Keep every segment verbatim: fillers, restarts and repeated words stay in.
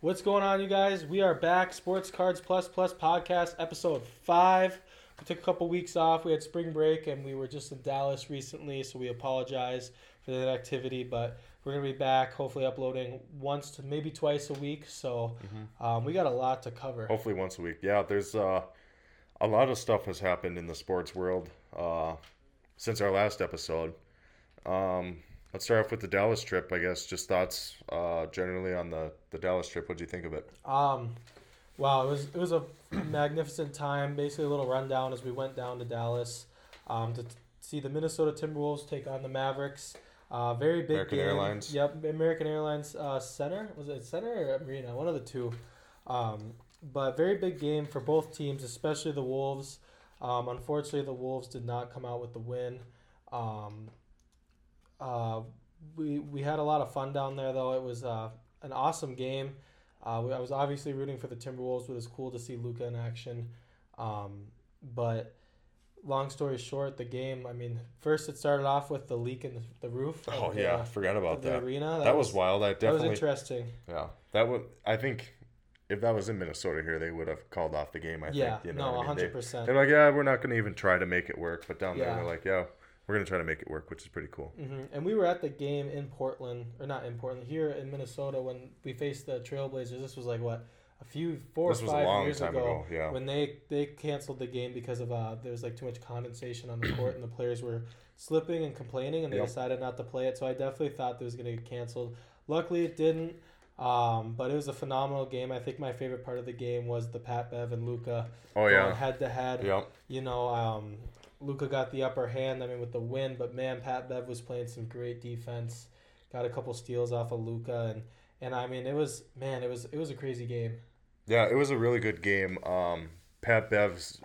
What's going on, you guys? We are back. Sports Cards Plus Plus Podcast, episode five. We took a couple weeks off. We had spring break, and we were just in Dallas recently, so we apologize for that activity. But we're going to be back, hopefully uploading once to maybe twice a week. So mm-hmm. um, we got a lot to cover. Hopefully once a week. Yeah, there's uh, a lot of stuff has happened in the sports world uh, since our last episode. Um Let's start off with the Dallas trip, I guess. Just thoughts uh, generally on the, the Dallas trip. What did you think of it? Um, wow, it was it was a magnificent time. Basically, a little rundown as we went down to Dallas um, to t- see the Minnesota Timberwolves take on the Mavericks. Uh, very big American game. Airlines. Yep, American Airlines uh, Center. Was it Center or Arena? One of the two. Um, but very big game for both teams, especially the Wolves. Um, unfortunately, the Wolves did not come out with the win. Um Uh, we we had a lot of fun down there, though. It was uh, an awesome game. Uh, we, I was obviously rooting for the Timberwolves, but it was cool to see Luka in action. Um, but long story short, the game, I mean, first it started off with the leak in the, the roof. Oh, the, yeah. I forgot about the, that. The arena. That, that was, was wild. I definitely, that was interesting. Yeah. That would, I think if that was in Minnesota here, they would have called off the game, I yeah, think. You know, no, I mean? one hundred percent. They, they're like, yeah, we're not going to even try to make it work. But down yeah. there, they're like, yeah. We're going to try to make it work, which is pretty cool. Mm-hmm. And we were at the game in Portland, or not in Portland, here in Minnesota when we faced the Trailblazers. This was like, what, a few, four this or five was a long years time ago, ago. Yeah. When they, they canceled the game because of uh, there was like too much condensation on the court and the players were slipping and complaining and they yep. decided not to play it. So I definitely thought it was going to get canceled. Luckily, it didn't, um, but it was a phenomenal game. I think my favorite part of the game was the Pat Bev and Luka. Oh, yeah. Head-to-head. Yep. You know, um... Luka got the upper hand, I mean, with the win, but man, Pat Bev was playing some great defense. Got a couple steals off of Luka, and, and I mean, it was, man, it was it was a crazy game. Yeah, it was a really good game. Um, Pat Bev's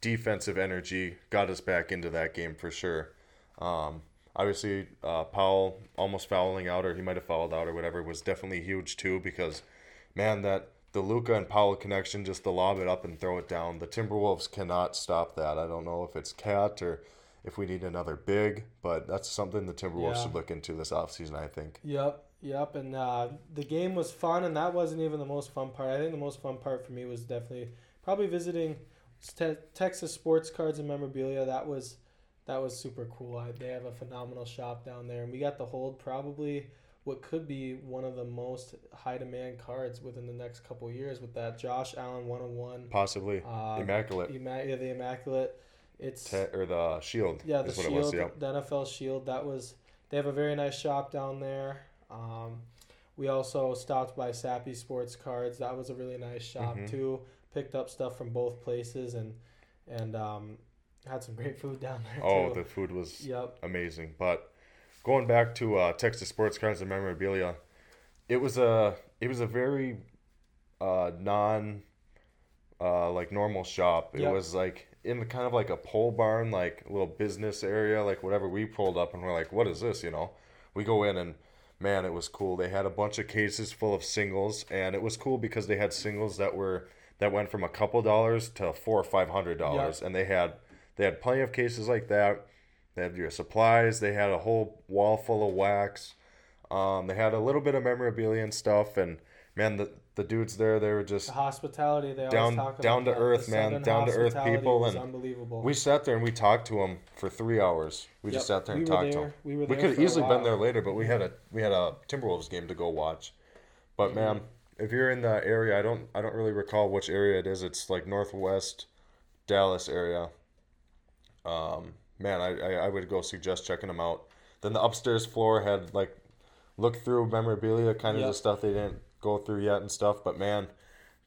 defensive energy got us back into that game for sure. Um, obviously, uh, Powell almost fouling out, or he might have fouled out or whatever, was definitely huge too because, man, that the Luka and Powell connection, just to lob it up and throw it down. The Timberwolves cannot stop that. I don't know if it's Cat or if we need another big, but that's something the Timberwolves yeah. should look into this offseason, I think. Yep, yep. And uh, the game was fun, and that wasn't even the most fun part. I think the most fun part for me was definitely probably visiting te- Texas Sports Cards and Memorabilia. That was that was super cool. I, they have a phenomenal shop down there, and we got to hold probably – what could be one of the most high-demand cards within the next couple of years with that Josh Allen one oh one. Possibly. Um, Immaculate. Immac- yeah, the Immaculate. It's Te- or the Shield. Yeah, the Shield, was, yeah. the N F L Shield. That was. They have a very nice shop down there. Um, we also stopped by Sappy Sports Cards. That was a really nice shop, mm-hmm. too. Picked up stuff from both places and and um, had some great food down there, oh, too. The food was yep. amazing, but... Going back to uh, Texas Sports Cards and Memorabilia, it was a it was a very uh, non uh, like normal shop. It yep. was like in kind of like a pole barn, like a little business area, like whatever. We pulled up and we're like, "What is this?" You know, we go in and man, it was cool. They had a bunch of cases full of singles, and it was cool because they had singles that were that went from a couple dollars to four or five hundred dollars, yep. and they had they had plenty of cases like that. They had your supplies. They had a whole wall full of wax. Um, they had a little bit of memorabilia and stuff. And, man, the the dudes there, they were just... The hospitality. They down, always talk about down to that. Earth, the man. Down to earth people. Was and unbelievable. We sat there and we talked to them for three hours. We yep. just sat there and we talked there. to them. We, were there we could have easily been there later, but we had a we had a Timberwolves game to go watch. But, mm-hmm. man, if you're in the area, I don't I don't really recall which area it is. It's like northwest Dallas area. Um... Man, I, I would go suggest checking them out. Then the upstairs floor had, like, look-through memorabilia, kind of yep. the stuff they didn't go through yet and stuff. But, man,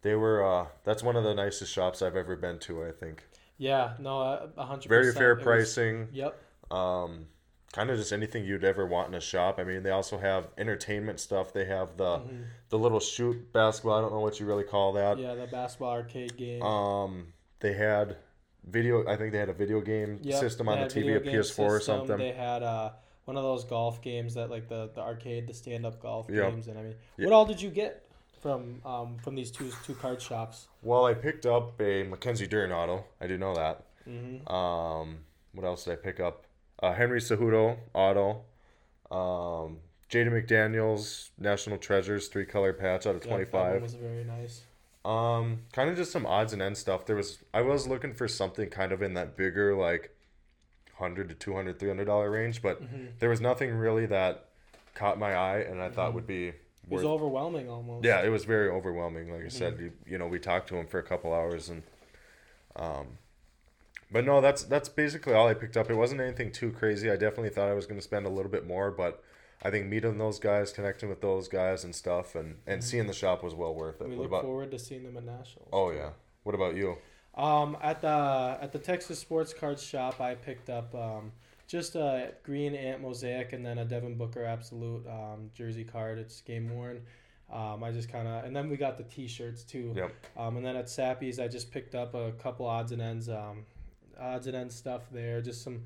they were uh, – that's one of the nicest shops I've ever been to, I think. Yeah, no, uh, one hundred percent. Very fair was, pricing. Yep. Um, kind of just anything you'd ever want in a shop. I mean, they also have entertainment stuff. They have the mm-hmm. the little shoot basketball. I don't know what you really call that. Yeah, the basketball arcade game. Um, They had – Video, I think they had a video game yep, system on the T V, a P S four system. Or something. They had uh, one of those golf games that, like the, the arcade, the stand up golf yep. games. And I mean, yep. what all did you get from um, from these two two card shops? Well, I picked up a Mackenzie Dern auto. I do know that. Mm-hmm. Um, what else did I pick up? A Henry Cejudo auto. Um, Jaden McDaniels, National Treasures, three-color patch out of yeah, twenty-five. That one was very nice. Um, kind of just some odds and ends stuff. There was I was looking for something kind of in that bigger, like, one hundred to two hundred, three hundred dollars range, but mm-hmm. there was nothing really that caught my eye and I mm-hmm. thought would be worth... It was overwhelming almost. Yeah, it was very overwhelming. Like I mm-hmm. said, you, you know, we talked to him for a couple hours and... um. But no, that's that's basically all I picked up. It wasn't anything too crazy. I definitely thought I was going to spend a little bit more, but I think meeting those guys, connecting with those guys and stuff, and, and mm-hmm. seeing the shop was well worth it. We what look about... forward to seeing them at Nationals. Oh, yeah. What about you? Um, at the at the Texas Sports Cards shop, I picked up um, just a green Ant Mosaic and then a Devin Booker Absolute um, jersey card. It's game worn. Um, I just kind of, and then we got the T-shirts, too. Yep. Um, and then at Sappy's, I just picked up a couple odds and ends. Um, odds and ends stuff there. Just some,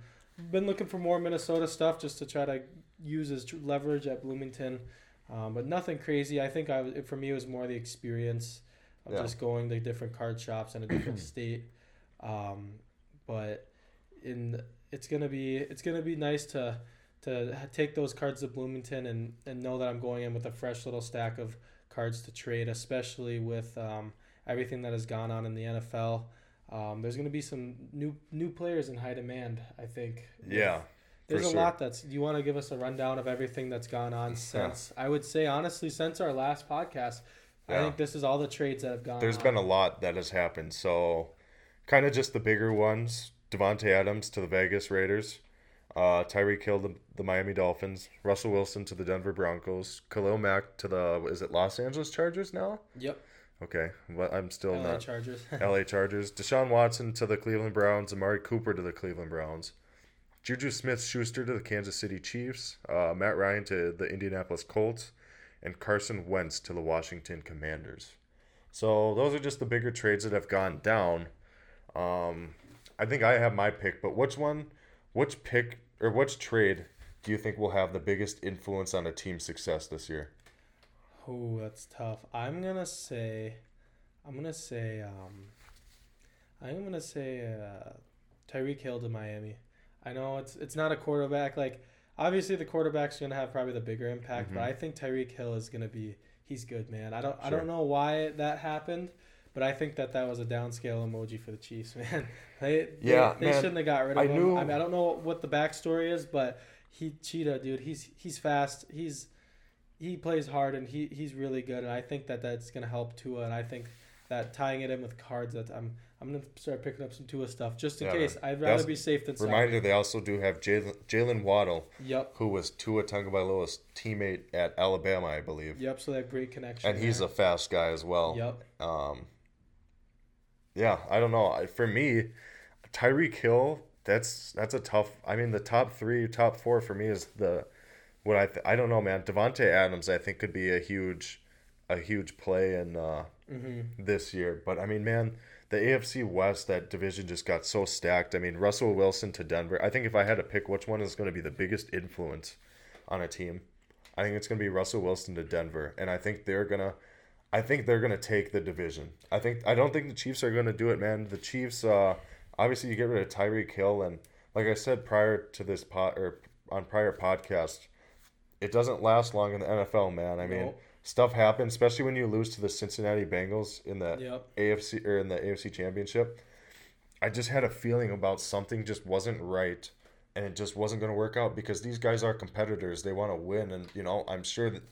been looking for more Minnesota stuff just to try to use as leverage at Bloomington, um, but nothing crazy. I think I was, for me it was more the experience of yeah. just going to different card shops in a different state. Um, but in it's gonna be it's gonna be nice to to take those cards to Bloomington and and know that I'm going in with a fresh little stack of cards to trade, especially with um, everything that has gone on in the N F L. Um, there's going to be some new new players in high demand, I think. Yeah, there's a sure. lot that's... Do you want to give us a rundown of everything that's gone on since? Yeah. I would say, honestly, since our last podcast, yeah. I think this is all the trades that have gone there's on. There's been a lot that has happened. So kind of just the bigger ones. Davante Adams to the Vegas Raiders. Uh, Tyreek Hill to the Miami Dolphins. Russell Wilson to the Denver Broncos. Khalil Mack to the... Is it Los Angeles Chargers now? Yep. Okay, but I'm still L A not. Chargers. L A Chargers. Deshaun Watson to the Cleveland Browns. Amari Cooper to the Cleveland Browns. Juju Smith-Schuster to the Kansas City Chiefs. Uh, Matt Ryan to the Indianapolis Colts. And Carson Wentz to the Washington Commanders. So those are just the bigger trades that have gone down. Um, I think I have my pick, but which one, which pick, or which trade do you think will have the biggest influence on a team's success this year? Oh, that's tough. I'm gonna say, I'm gonna say, um, I'm gonna say uh, Tyreek Hill to Miami. I know it's it's not a quarterback. Like, obviously the quarterback's gonna have probably the bigger impact, mm-hmm. but I think Tyreek Hill is gonna be. He's good, man. I don't sure. I don't know why that happened, but I think that that was a downscale emoji for the Chiefs, man. they yeah, they, they man, shouldn't have got rid of I him. Knew... I mean, I don't know what the backstory is, but he Cheetah, dude. He's he's fast. He's He plays hard, and he, he's really good, and I think that that's going to help Tua, and I think that tying it in with cards, that I'm I'm going to start picking up some Tua stuff just in yeah, case. I'd rather also, be safe than sorry. Reminder, they also do have Jalen Waddell, yep. who was Tua Tagovailoa's teammate at Alabama, I believe. Yep, so they have great connection. And there. He's a fast guy as well. Yep. Um. Yeah, I don't know. For me, Tyreek Hill, that's that's a tough – I mean, the top three, top four for me is the – What I th- I don't know, man. Davante Adams, I think, could be a huge, a huge play in uh, mm-hmm. this year. But I mean, man, the A F C West, that division just got so stacked. I mean, Russell Wilson to Denver. I think if I had to pick which one is going to be the biggest influence on a team, I think it's going to be Russell Wilson to Denver. And I think they're gonna, I think they're gonna take the division. I think I don't think the Chiefs are going to do it, man. The Chiefs, uh, obviously, you get rid of Tyreek Hill, and like I said prior to this pod or on prior podcasts. It doesn't last long in the N F L, man. I mean, nope. stuff happens, especially when you lose to the Cincinnati Bengals in the yep. A F C or in the A F C Championship. I just had a feeling about something just wasn't right, and it just wasn't going to work out because these guys are competitors. They want to win, and you know, I'm sure that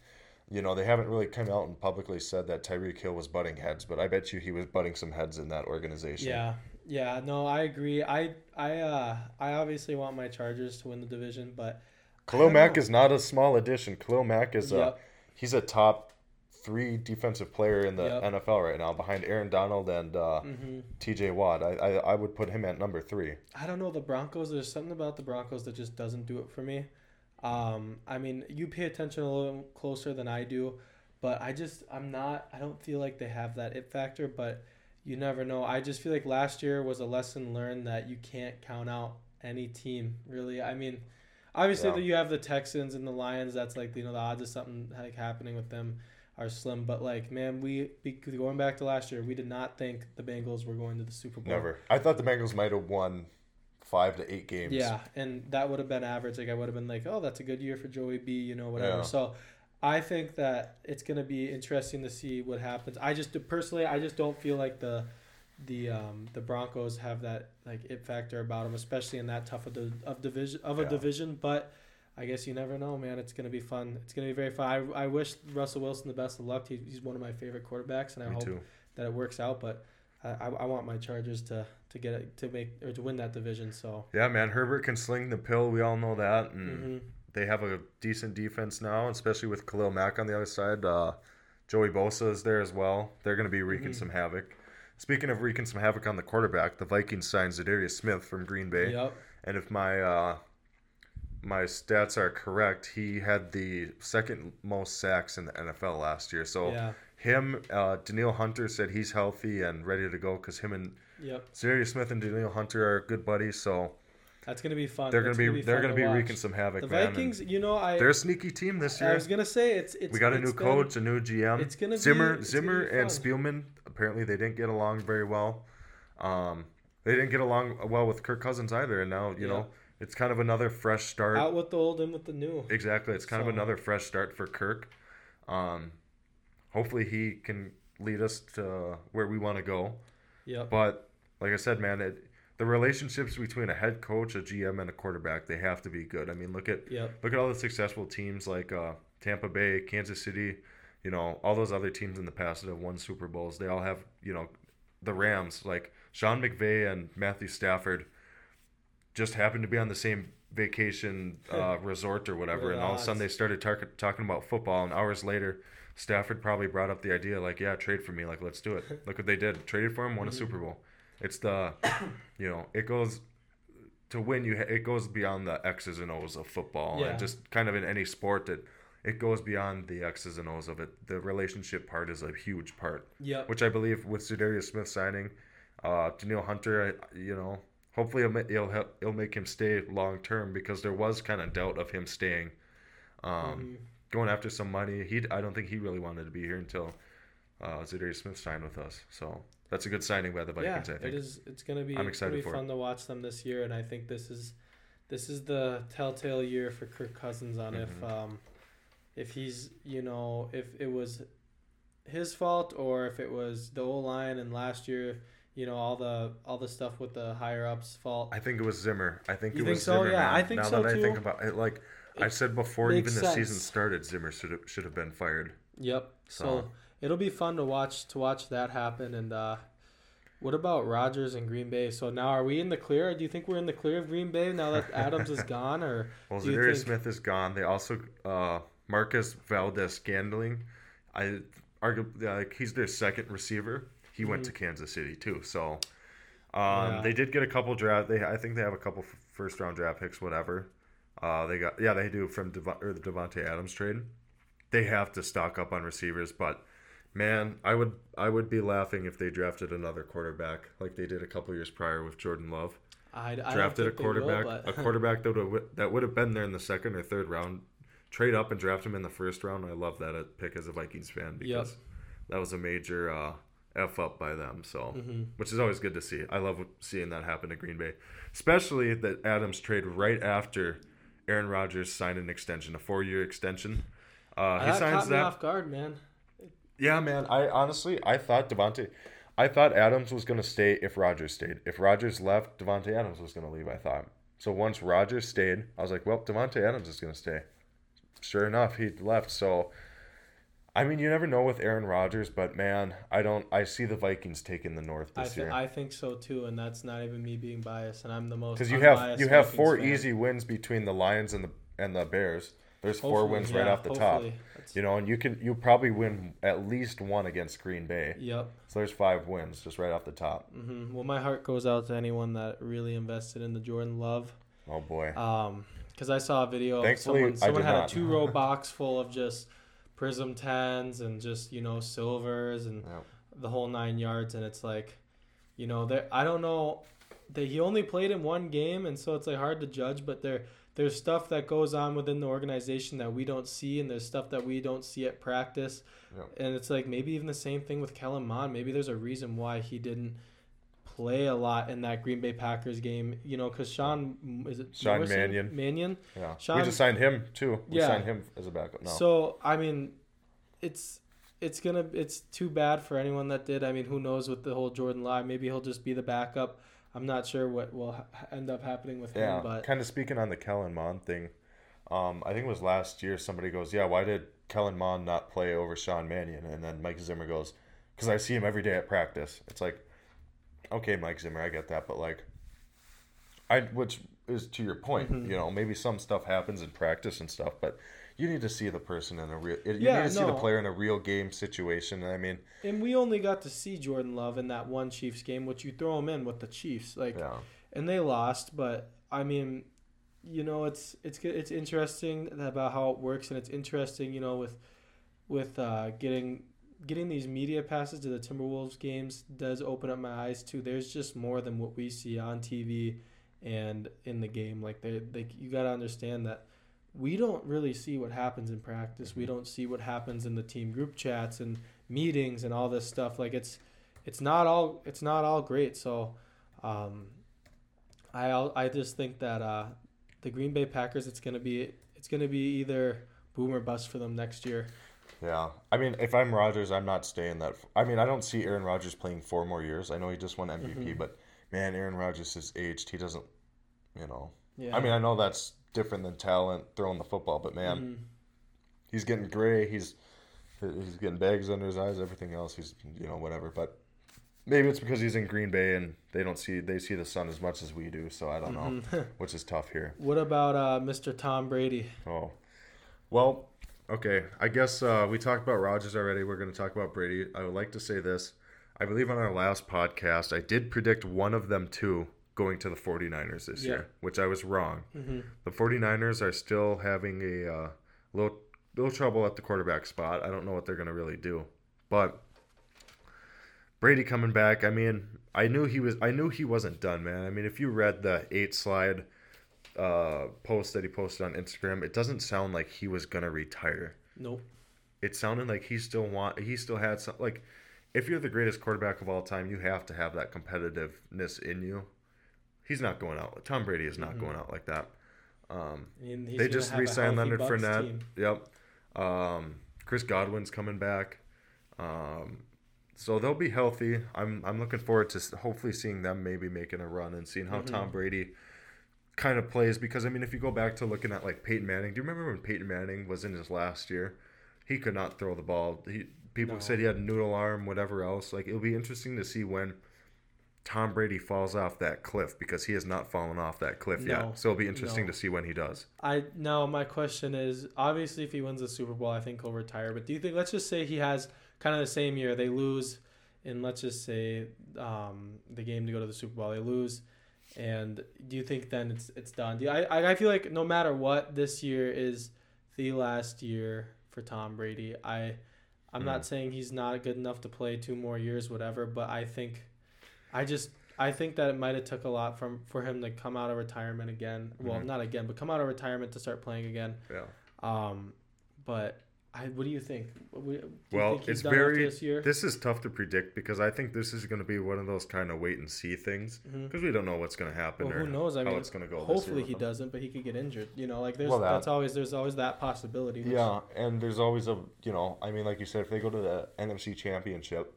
you know they haven't really come out and publicly said that Tyreek Hill was butting heads, but I bet you he was butting some heads in that organization. Yeah, yeah, no, I agree. I I uh, I obviously want my Chargers to win the division, but. Khalil Mack know. is not a small addition. Khalil Mack is yep. a he's a top three defensive player in the yep. N F L right now, behind Aaron Donald and uh, mm-hmm. T J Watt. I, I I would put him at number three. I don't know the Broncos. There's something about the Broncos that just doesn't do it for me. Um, I mean, you pay attention a little closer than I do, but I just I'm not. I don't feel like they have that it factor. But you never know. I just feel like last year was a lesson learned that you can't count out any team really. I mean. Obviously, yeah. you have the Texans and the Lions. That's like, you know, the odds of something like happening with them are slim. But, like, man, we going back to last year, we did not think the Bengals were going to the Super Bowl. Never. I thought the Bengals might have won five to eight games. Yeah, and that would have been average. Like I would have been like, oh, that's a good year for Joey B, you know, whatever. Yeah. So I think that it's going to be interesting to see what happens. I just personally, I just don't feel like the the um, the Broncos have that like it factor about them, especially in that tough of the of division of a yeah. division. But I guess you never know, man. It's going to be fun. It's going to be very fun. I, I wish Russell Wilson the best of luck. He, he's one of my favorite quarterbacks, and I Me hope too. that it works out. But I, I want my Chargers to, to get it, to make or to win that division. So yeah, man, Herbert can sling the pill. We all know that, and mm-hmm. they have a decent defense now, especially with Khalil Mack on the other side. Uh, Joey Bosa is there as well. They're going to be wreaking mm-hmm. some havoc. Speaking of wreaking some havoc on the quarterback, the Vikings signed Za'Darius Smith from Green Bay, yep. and if my uh, my stats are correct, he had the second most sacks in the N F L last year. So. Yeah. Him, uh, Danielle Hunter said he's healthy and ready to go because him and yep. Za'Darius Smith and Danielle Hunter are good buddies. So that's gonna be fun. They're gonna, gonna be they're gonna be wreaking some havoc. The Vikings, man, you know, I they're a sneaky team this year. I was gonna say it's it's we got a new coach, gonna, a new G M. It's gonna Zimmer, be, it's Zimmer gonna be and Spielman. Apparently, they didn't get along very well. Um, they didn't get along well with Kirk Cousins either, and now you yeah. know it's kind of another fresh start. Out with the old, in with the new. Exactly, it's kind so. of another fresh start for Kirk. Um. Hopefully he can lead us to where we want to go. Yep. But like I said, man, it, the relationships between a head coach, a G M, and a quarterback, they have to be good. I mean, look at yep. look at all the successful teams like uh, Tampa Bay, Kansas City, you know, all those other teams in the past that have won Super Bowls. They all have, you know, the Rams, like Sean McVay and Matthew Stafford just happened to be on the same vacation uh, resort or whatever, Good and all odds. of a sudden they started tar- talking about football, and hours later – Stafford probably brought up the idea, like, yeah, trade for me. Like, let's do it. Look what they did. Traded for him, won a Super Bowl. It's the, you know, it goes to win. You It goes beyond the X's and O's of football. Yeah. And just kind of in any sport that it goes beyond the X's and O's of it. The relationship part is a huge part. Yeah. Which I believe with Za'Darius Smith signing, uh, Danielle Hunter, you know, hopefully it'll, it'll, help, it'll make him stay long-term because there was kind of doubt of him staying. Um mm-hmm. Going after some money, he I don't think he really wanted to be here until uh, Za'Darius Smith signed with us. So that's a good signing by the Vikings. Yeah, I think it is. It's gonna be. I'm excited it's gonna be for fun it. to watch them this year, and I think this is this is the telltale year for Kirk Cousins on mm-hmm. if um if he's you know if it was his fault or if it was the O-line and last year. You know, all the all the stuff with the higher ups fault. I think it was Zimmer. I think you it think was so? Zimmer. Yeah, man. I think now so that too. I think about it, like it I said before, even sense. the season started, Zimmer should have, should have been fired. Yep. So. so it'll be fun to watch to watch that happen. And uh, what about Rodgers and Green Bay? So now, are we in the clear? Or do you think we're in the clear of Green Bay now that Adams is gone? Or well, Za'Darius think... Smith is gone. They also uh, Marcus Valdes-Scantling. I argue like he's their second receiver. He went to Kansas City too, so um, yeah. they did get a couple draft. They I think they have a couple first round draft picks, whatever. Uh, they got yeah they do from Devo, or the Davante Adams trade. They have to stock up on receivers, but man, I would I would be laughing if they drafted another quarterback like they did a couple years prior with Jordan Love. I drafted I a quarterback will, a quarterback that would that would have been there in the second or third round. Trade up and draft him in the first round. I love that pick as a Vikings fan because yep. that was a major. Uh, F up by them, so mm-hmm. which is always good to see. I love seeing that happen to Green Bay, especially that Adams trade right after Aaron Rodgers signed an extension, a four-year extension. Uh, he that signs caught me that off guard, man. Yeah, man. I honestly, I thought Davante, I thought Adams was gonna stay if Rodgers stayed. If Rodgers left, Davante Adams was gonna leave. I thought so. Once Rodgers stayed, I was like, well, Davante Adams is gonna stay. Sure enough, he left. So. I mean, you never know with Aaron Rodgers, but man, I don't. I see the Vikings taking the North this I th- year. I think so too, and that's not even me being biased. And I'm the most because you have you have Vikings four fan. easy wins between the Lions and the and the Bears. There's hopefully, four wins yeah, right off the hopefully. top. That's... You know, and you can you probably win at least one against Green Bay. Yep. So there's five wins just right off the top. Mm-hmm. Well, my heart goes out to anyone that really invested in the Jordan Love. Oh boy. Um, because I saw a video. Thankfully, of someone, someone I did had not. a two-row box full of just. Prism tens and just, you know, silvers and yep. the whole nine yards. And it's like, you know, there. I don't know. They, he only played in one game, and so it's like hard to judge. But there, there's stuff that goes on within the organization that we don't see, and there's stuff that we don't see at practice. Yep. And it's like maybe even the same thing with Kellen Mond. Maybe there's a reason why he didn't play a lot in that Green Bay Packers game, you know, because Sean, is it Sean Morrison? Mannion. Mannion? Yeah. Sean, we just signed him, too. We yeah. signed him as a backup now. So, I mean, it's it's gonna it's too bad for anyone that did. I mean, who knows with the whole Jordan Love. Maybe he'll just be the backup. I'm not sure what will ha- end up happening with yeah. him. But kind of speaking on the Kellen Mond thing, um, I think it was last year somebody goes, yeah, why did Kellen Mond not play over Sean Mannion? And then Mike Zimmer goes, because I see him every day at practice. It's like, okay, Mike Zimmer, I get that, but like, I which is to your point, mm-hmm. you know, maybe some stuff happens in practice and stuff, but you need to see the person in a real, you yeah, need to no. see the player in a real game situation. I mean, and we only got to see Jordan Love in that one Chiefs game, which you throw him in with the Chiefs, like, yeah. and they lost. But I mean, you know, it's it's it's interesting about how it works, and it's interesting, you know, with with uh, getting. Getting these media passes to the Timberwolves games does open up my eyes too. There's just more than what we see on T V and in the game. Like they, they you got to understand that we don't really see what happens in practice. We don't see what happens in the team group chats and meetings and all this stuff. Like it's, it's not all, it's not all great. So, um, I I just think that uh, the Green Bay Packers, it's gonna be it's gonna be either boom or bust for them next year. Yeah. I mean, if I'm Rodgers, I'm not staying that – I mean, I don't see Aaron Rodgers playing four more years. I know he just won M V P, mm-hmm. but, man, Aaron Rodgers is aged. He doesn't – you know. Yeah. I mean, I know that's different than talent throwing the football, but, man, mm-hmm. he's getting gray. He's he's getting bags under his eyes, everything else. He's, you know, whatever. But maybe it's because he's in Green Bay and they don't see – they see the sun as much as we do, so I don't mm-hmm. know, which is tough here. What about uh, Mister Tom Brady? Oh. Well – Okay, I guess uh, we talked about Rodgers already. We're going to talk about Brady. I would like to say this. I believe on our last podcast, I did predict one of them two going to the 49ers this yeah. year, which I was wrong. Mm-hmm. The 49ers are still having a uh, little, little trouble at the quarterback spot. I don't know what they're going to really do. But Brady coming back, I mean, I knew he was. I knew he wasn't done, man. I mean, if you read the eight-slide uh post that he posted on Instagram, it doesn't sound like he was gonna retire. Nope. It sounded like he still want he still had some, like, if you're the greatest quarterback of all time, you have to have that competitiveness in you. He's not going out. Tom Brady is not mm-hmm. going out like that. Um they just re-signed Leonard Fournette. Team. Yep. Um Chris Godwin's coming back. Um so they'll be healthy. I'm I'm looking forward to hopefully seeing them maybe making a run and seeing how mm-hmm. Tom Brady kind of plays, because I mean, if you go back to looking at like Peyton Manning, do you remember when Peyton Manning was in his last year? He could not throw the ball. He people no. said he had a noodle arm, whatever else. Like, it'll be interesting to see when Tom Brady falls off that cliff, because he has not fallen off that cliff no. yet. So it'll be interesting no. to see when he does. I now my question is, obviously if he wins the Super Bowl, I think he'll retire. But do you think, let's just say he has kind of the same year, they lose, and let's just say um, the game to go to the Super Bowl, they lose. And do you think then it's it's done? Do you, I I feel like no matter what, this year is the last year for Tom Brady. I I'm mm. not saying he's not good enough to play two more years, whatever. But I think I just I think that it might have took a lot from for him to come out of retirement again. Well, mm-hmm. not again, but come out of retirement to start playing again. Yeah. Um, but I what do you think? Do you well, think it's very this, year? This is tough to predict, because I think this is going to be one of those kind of wait and see things, because mm-hmm. we don't know what's going to happen well, or who knows? I how mean, it's going to go. Hopefully he him. doesn't, but he could get injured. You know, like there's well, that, that's always there's always that possibility. Yeah, and there's always a you know I mean like you said, if they go to the N F C Championship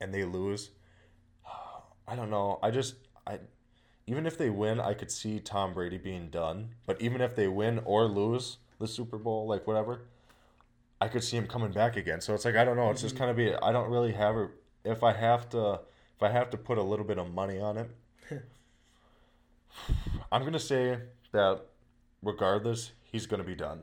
and they lose, I don't know. I just I even if they win, I could see Tom Brady being done. But even if they win or lose the Super Bowl, like whatever, I could see him coming back again. So it's like, I don't know. It's mm-hmm. just kind of be, I don't really have a, if I have to, if I have to put a little bit of money on it, I'm going to say that regardless, he's going to be done.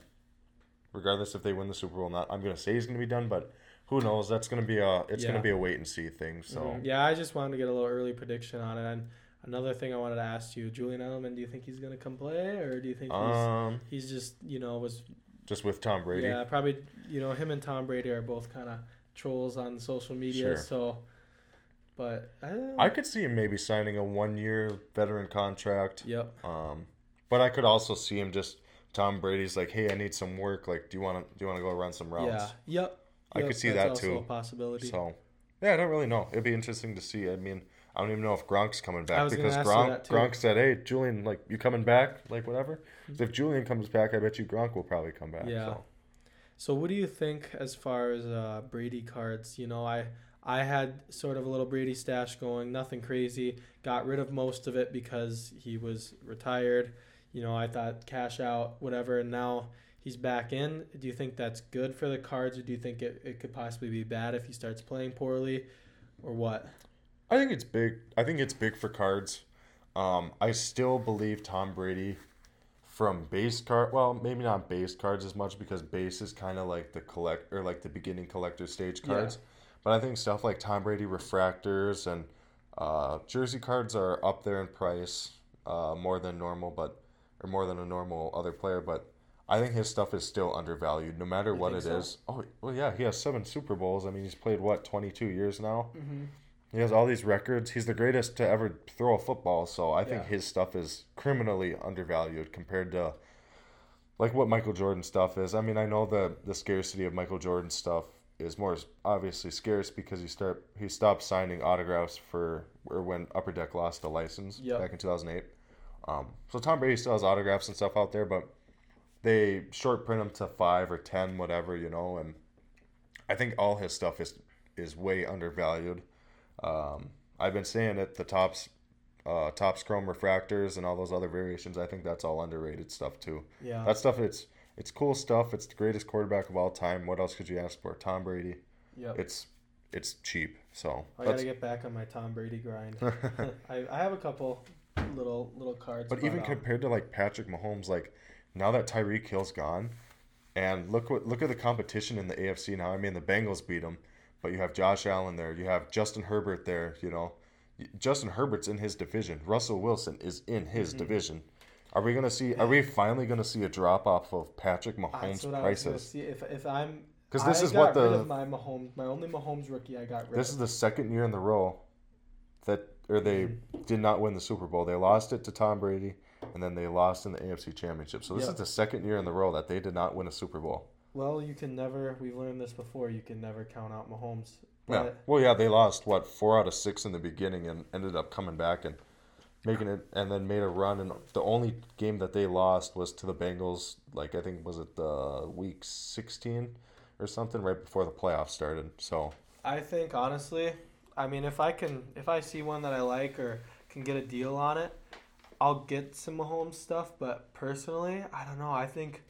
Regardless if they win the Super Bowl or not, I'm going to say he's going to be done, but who knows? That's going to be a, it's yeah. going to be a wait and see thing. So mm-hmm. yeah, I just wanted to get a little early prediction on it. And another thing I wanted to ask you, Julian Edelman, do you think he's going to come play, or do you think he's, um, he's just, you know, was just with Tom Brady? Yeah, probably, you know, him and Tom Brady are both kind of trolls on social media, sure. so, but I don't know. I could see him maybe signing a one-year veteran contract. Yep. Um, but I could also see him just, Tom Brady's like, hey, I need some work, like, do you want to do you want to go run some routes? Yeah, yep. I yep. could see that's that, too. That's also a possibility. So, yeah, I don't really know. It'd be interesting to see. I mean, I don't even know if Gronk's coming back because Gronk Gronk said, "Hey, Julian, like you coming back? Like whatever." So if Julian comes back, I bet you Gronk will probably come back. Yeah. So, so what do you think as far as uh, Brady cards? You know, I I had sort of a little Brady stash going, nothing crazy. Got rid of most of it because he was retired. You know, I thought cash out, whatever, and now he's back in. Do you think that's good for the cards, or do you think it, it could possibly be bad if he starts playing poorly, or what? I think it's big. I think it's big for cards. Um, I still believe Tom Brady from base card. Well, maybe not base cards as much because base is kind of like the collect or like the beginning collector stage cards. Yeah. But I think stuff like Tom Brady refractors and uh, jersey cards are up there in price uh, more than normal, but or more than a normal other player, but. I think his stuff is still undervalued, no matter what it is. Oh, well, yeah, he has seven Super Bowls. I mean, he's played, what, twenty-two years now? Mm-hmm. He has all these records. He's the greatest to ever throw a football, so I think yeah. his stuff is criminally undervalued compared to, like, what Michael Jordan stuff is. I mean, I know the, the scarcity of Michael Jordan stuff is more obviously scarce because he start he stopped signing autographs for or when Upper Deck lost the license yep. back in two thousand eight. Um, so Tom Brady still has autographs and stuff out there, but... They short print him to five or ten, whatever, you know, and I think all his stuff is is way undervalued. Um, I've been saying it, the Topps, uh, Topps Chrome Refractors and all those other variations, I think that's all underrated stuff too. Yeah. That stuff, it's it's cool stuff. It's the greatest quarterback of all time. What else could you ask for? Tom Brady. Yep. It's, it's cheap, so. I got to get back on my Tom Brady grind. I, I have a couple little little cards. But even on. Compared to, like, Patrick Mahomes, like, now that Tyreek Hill's gone, and look what look at the competition in the A F C now. I mean, the Bengals beat them, but you have Josh Allen there. You have Justin Herbert there, you know. Justin Herbert's in his division. Russell Wilson is in his mm-hmm. division. Are we going to see – are we finally going to see a drop-off of Patrick Mahomes' That's what prices? I was see. If, if I'm – Because this I is got what the, rid of my Mahomes. My only Mahomes rookie I got rid this of. This is the second year in the row that – or they mm-hmm. did not win the Super Bowl. They lost it to Tom Brady. And then they lost in the A F C Championship. So this yep. is the second year in the row that they did not win a Super Bowl. Well, you can never – we've learned this before. You can never count out Mahomes. But yeah. Well, yeah, they lost, what, four out of six in the beginning and ended up coming back and making it – and then made a run. And the only game that they lost was to the Bengals, like I think was it the week sixteen or something right before the playoffs started. So I think, honestly, I mean, if I can – if I see one that I like or can get a deal on it, I'll get some Mahomes stuff, but personally, I don't know. I think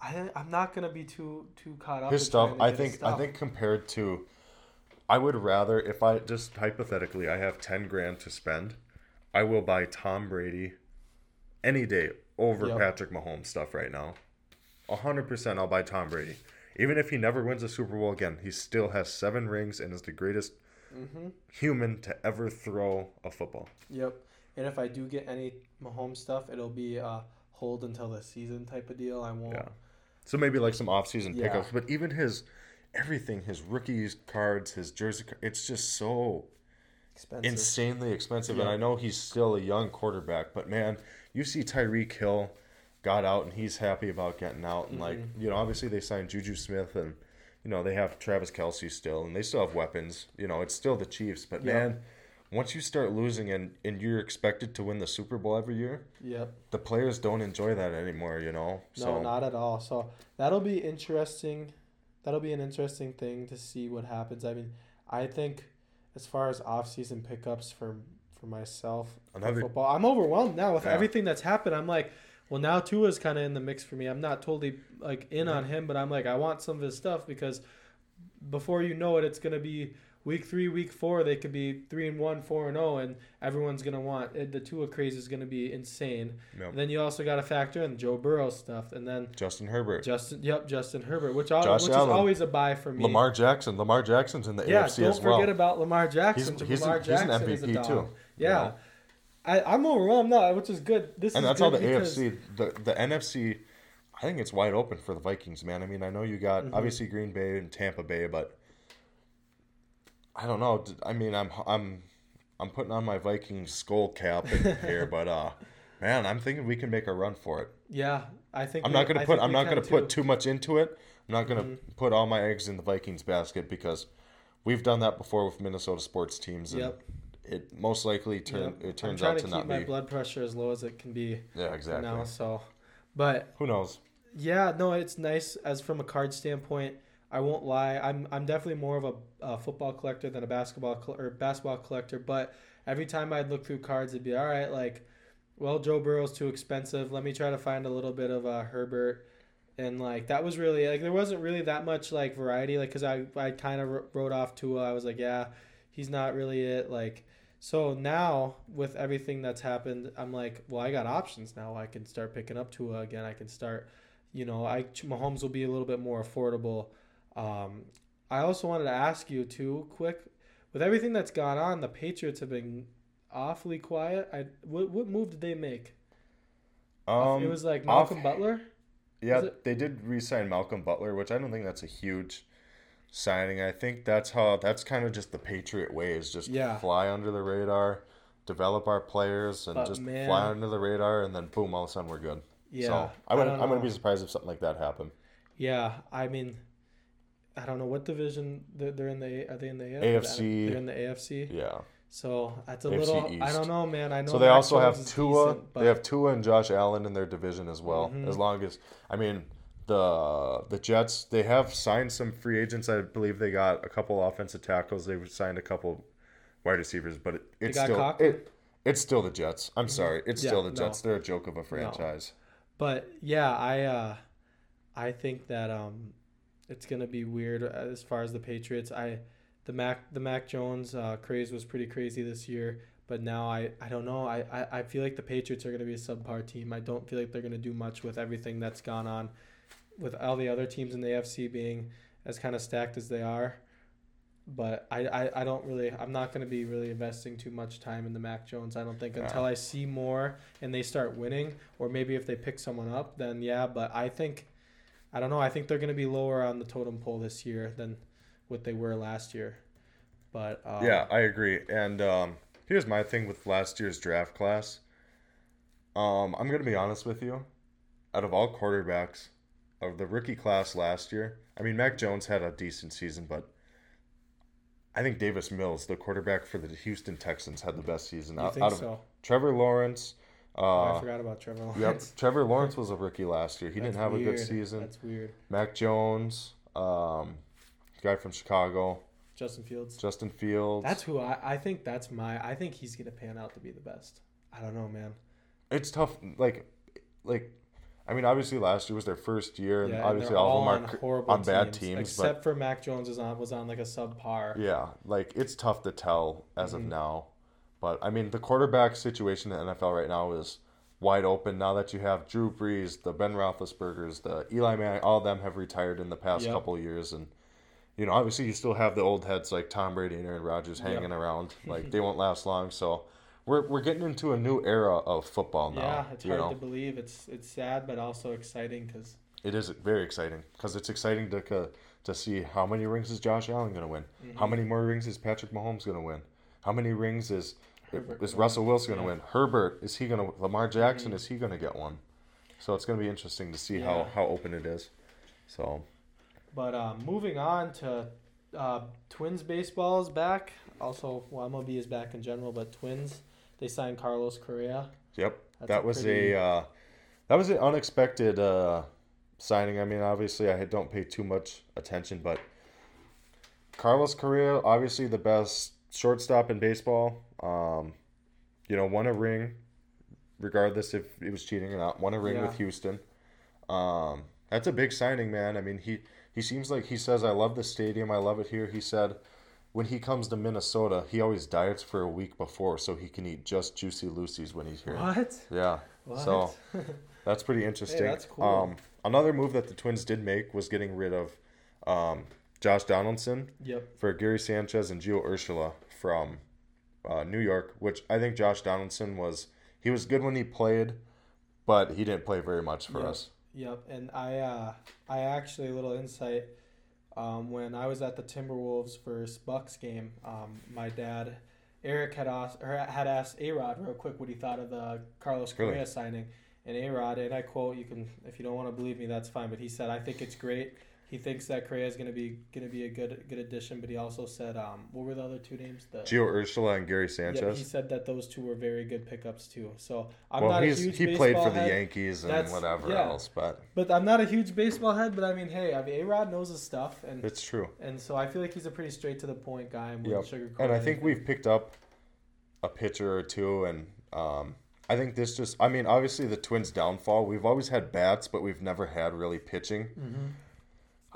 I I'm not gonna be too too caught up. His stuff, I think. Stuff. I think compared to, I would rather if I just hypothetically, I have ten grand to spend, I will buy Tom Brady, any day over yep. Patrick Mahomes stuff right now. A hundred percent, I'll buy Tom Brady, even if he never wins a Super Bowl again. He still has seven rings and is the greatest mm-hmm. human to ever throw a football. Yep. And if I do get any Mahomes stuff, it'll be a hold until the season type of deal. I won't. Yeah. So maybe like some off-season yeah. pickups. But even his everything, his rookies cards, his jersey cards, it's just so expensive. insanely expensive. Yeah. And I know he's still a young quarterback. But, man, you see Tyreek Hill got out, and he's happy about getting out. And, mm-hmm. like, you know, obviously they signed Juju Smith, and, you know, they have Travis Kelce still, and they still have weapons. You know, it's still the Chiefs. But, yeah. man... Once you start losing and, and you're expected to win the Super Bowl every year, yep. the players don't enjoy that anymore, you know? So. No, not at all. So that'll be interesting. That'll be an interesting thing to see what happens. I mean, I think as far as off-season pickups for, for myself Another, for football, I'm overwhelmed now with yeah. everything that's happened. I'm like, well, now Tua's kind of in the mix for me. I'm not totally like in yeah. on him, but I'm like, I want some of his stuff because before you know it, it's going to be – Week three, week four, they could be three and one, four and zero, and everyone's gonna want it. The Tua craze is gonna be insane. Yep. And then you also got to factor in Joe Burrow stuff, and then Justin Herbert. Justin, yep, Justin Herbert, which, all, which is always a buy for me. Lamar Jackson, Lamar Jackson's in the yeah, A F C as well. Yeah, don't forget about Lamar Jackson. He's, he's, Lamar a, Jackson he's an M V P too. Yeah, yeah. I, I'm overwhelmed now, which is good. This and is that's how the A F C, the the N F C, I think it's wide open for the Vikings, man. I mean, I know you got mm-hmm. obviously Green Bay and Tampa Bay, but. I don't know. I mean, I'm I'm I'm putting on my Viking skull cap here, but uh, man, I'm thinking we can make a run for it. Yeah, I think I'm we, not gonna I put I'm not gonna too. put too much into it. I'm not gonna mm-hmm. put all my eggs in the Vikings basket because we've done that before with Minnesota sports teams. And yep. it most likely turn yep. it turns out to, to not be. I'm trying to keep my blood pressure as low as it can be. Yeah, exactly. Now, so, but who knows? Yeah, no, it's nice as from a card standpoint. I won't lie. I'm I'm definitely more of a, a football collector than a basketball or basketball collector. But every time I'd look through cards, it'd be all right. Like, well, Joe Burrow's too expensive. Let me try to find a little bit of a Herbert. And, like, that was really, like, there wasn't really that much, like, variety, like, because I, I kind of wrote off Tua. I was like, yeah, he's not really it. Like, so now with everything that's happened, I'm like, well, I got options now. I can start picking up Tua again. I can start, you know, I Mahomes will be a little bit more affordable. Um, I also wanted to ask you, too, quick, with everything that's gone on, the Patriots have been awfully quiet. I, what, what move did they make? Um, it was, like, Malcolm off- Butler? Yeah, they did re-sign Malcolm Butler, which I don't think that's a huge signing. I think that's how that's kind of just the Patriot way is just yeah. fly under the radar, develop our players, and but just man. fly under the radar, and then boom, all of a sudden we're good. Yeah, so I would I'm gonna be surprised if something like that happened. Yeah, I mean, I don't know what division they're, they're in. The are they in the A F C? They're in the A F C. Yeah. So that's a little. East. I don't know, man. I know. So they also have Tua. Decent, but... They have Tua and Josh Allen in their division as well. Mm-hmm. As long as I mean, the the Jets, they have signed some free agents. I believe they got a couple offensive tackles. They've signed a couple wide receivers, but it, it's they got still it, it's still the Jets. I'm mm-hmm. sorry, it's yeah, still the Jets. No. They're a joke of a franchise. No. But yeah, I uh, I think that um, it's gonna be weird as far as the Patriots. I. The Mac the Mac Jones uh, craze was pretty crazy this year, but now I, I don't know. I, I, I feel like the Patriots are going to be a subpar team. I don't feel like they're going to do much with everything that's gone on, with all the other teams in the A F C being as kind of stacked as they are. But I, I, I don't really – I'm not going to be really investing too much time in the Mac Jones, I don't think, until I see more and they start winning. Or maybe if they pick someone up, then yeah. But I think – I don't know. I think they're going to be lower on the totem pole this year than – what they were last year. But um, yeah, I agree. And um, here's my thing with last year's draft class. Um, I'm going to be honest with you. Out of all quarterbacks of the rookie class last year, I mean, Mac Jones had a decent season, but I think Davis Mills, the quarterback for the Houston Texans, had the best season. You out, think out of so? Trevor Lawrence. Uh, oh, I forgot about Trevor Lawrence. Yep, Trevor Lawrence was a rookie last year. He That's didn't have weird. a good season. That's weird. Mac Jones. Um, Guy from Chicago. Justin Fields. Justin Fields. That's who I, I think that's my... I think he's going to pan out to be the best. I don't know, man. It's tough. Like, like, I mean, obviously last year was their first year. And yeah, obviously and all, all of them are on, on teams, bad teams. Except but, for Mac Jones was on, was on like a subpar. Yeah. Like, it's tough to tell as mm-hmm. of now. But, I mean, the quarterback situation in the N F L right now is wide open. Now that you have Drew Brees, the Ben Roethlisbergers, the Eli Manning, all of them have retired in the past yep. couple of years. And... You know, obviously you still have the old heads like Tom Brady and Aaron Rodgers hanging yep. around. Like, they won't last long. So we're we're getting into a new era of football now. Yeah, it's hard know? to believe. It's it's sad, but also exciting because it is very exciting because it's exciting to to see how many rings is Josh Allen going to win, mm-hmm. how many more rings is Patrick Mahomes going to win, how many rings is Herbert is Russell Wilson going to yeah. win, Herbert is he going to Lamar Jackson mm-hmm. is he going to get one? So it's going to be interesting to see yeah. how how open it is. So. But um, moving on to uh, Twins baseball is back. Also, well, M L B is back in general, but Twins, they signed Carlos Correa. Yep, That's that a was pretty... a uh, that was an unexpected uh, signing. I mean, obviously, I don't pay too much attention, but Carlos Correa, obviously the best shortstop in baseball. Um, you know, won a ring, regardless if it was cheating or not. Won a ring yeah. with Houston. Um, that's a big signing, man. I mean, he. He seems like he says, I love the stadium. I love it here. He said when he comes to Minnesota, he always diets for a week before so he can eat just Juicy Lucy's when he's here. What? Yeah. What? So that's pretty interesting. Hey, that's cool. Um, another move that the Twins did make was getting rid of um, Josh Donaldson yep. for Gary Sanchez and Gio Urshela from uh, New York, which I think Josh Donaldson was – he was good when he played, but he didn't play very much for yep. us. Yep, and I uh, I actually, a little insight, um, when I was at the Timberwolves versus Bucks game, um, my dad, Eric, had asked, or had asked A-Rod real quick what he thought of the Carlos Correa really? signing. And A-Rod, and I quote, you can if you don't want to believe me, that's fine, but he said, I think it's great. he thinks that Correa is going to be going to be a good good addition, but he also said, um, what were the other two names? The, Gio Ursula and Gary Sanchez. Yeah, he said that those two were very good pickups too. So I'm well, not he's, a huge he baseball played for head. the Yankees and That's, whatever yeah. else, but but I'm not a huge baseball head. But I mean, hey, I mean, A-Rod knows his stuff, and it's true. And so I feel like he's a pretty straight to the point guy. And, yep. sugar and I think we've picked up a pitcher or two, and um, I think this just. I mean, obviously the Twins' downfall. We've always had bats, but we've never had really pitching. Mm-hmm.